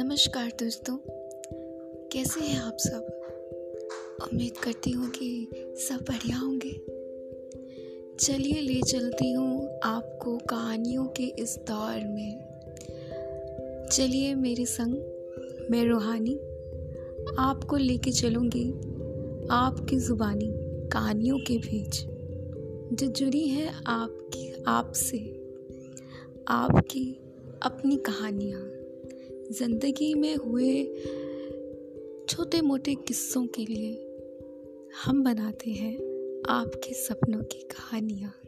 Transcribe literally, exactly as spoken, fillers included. नमस्कार दोस्तों, कैसे हैं आप सब। उम्मीद करती हूँ कि सब बढ़िया होंगे। चलिए ले चलती हूँ आपको कहानियों के इस दौर में। चलिए मेरे संग, मैं रूहानी आपको लेके चलूँगी आपकी ज़ुबानी कहानियों के बीच, जो जुड़ी है आपकी आपसे आपकी अपनी कहानियाँ, ज़िंदगी में हुए छोटे मोटे किस्सों के लिए हम बनाते हैं आपके सपनों की कहानियाँ।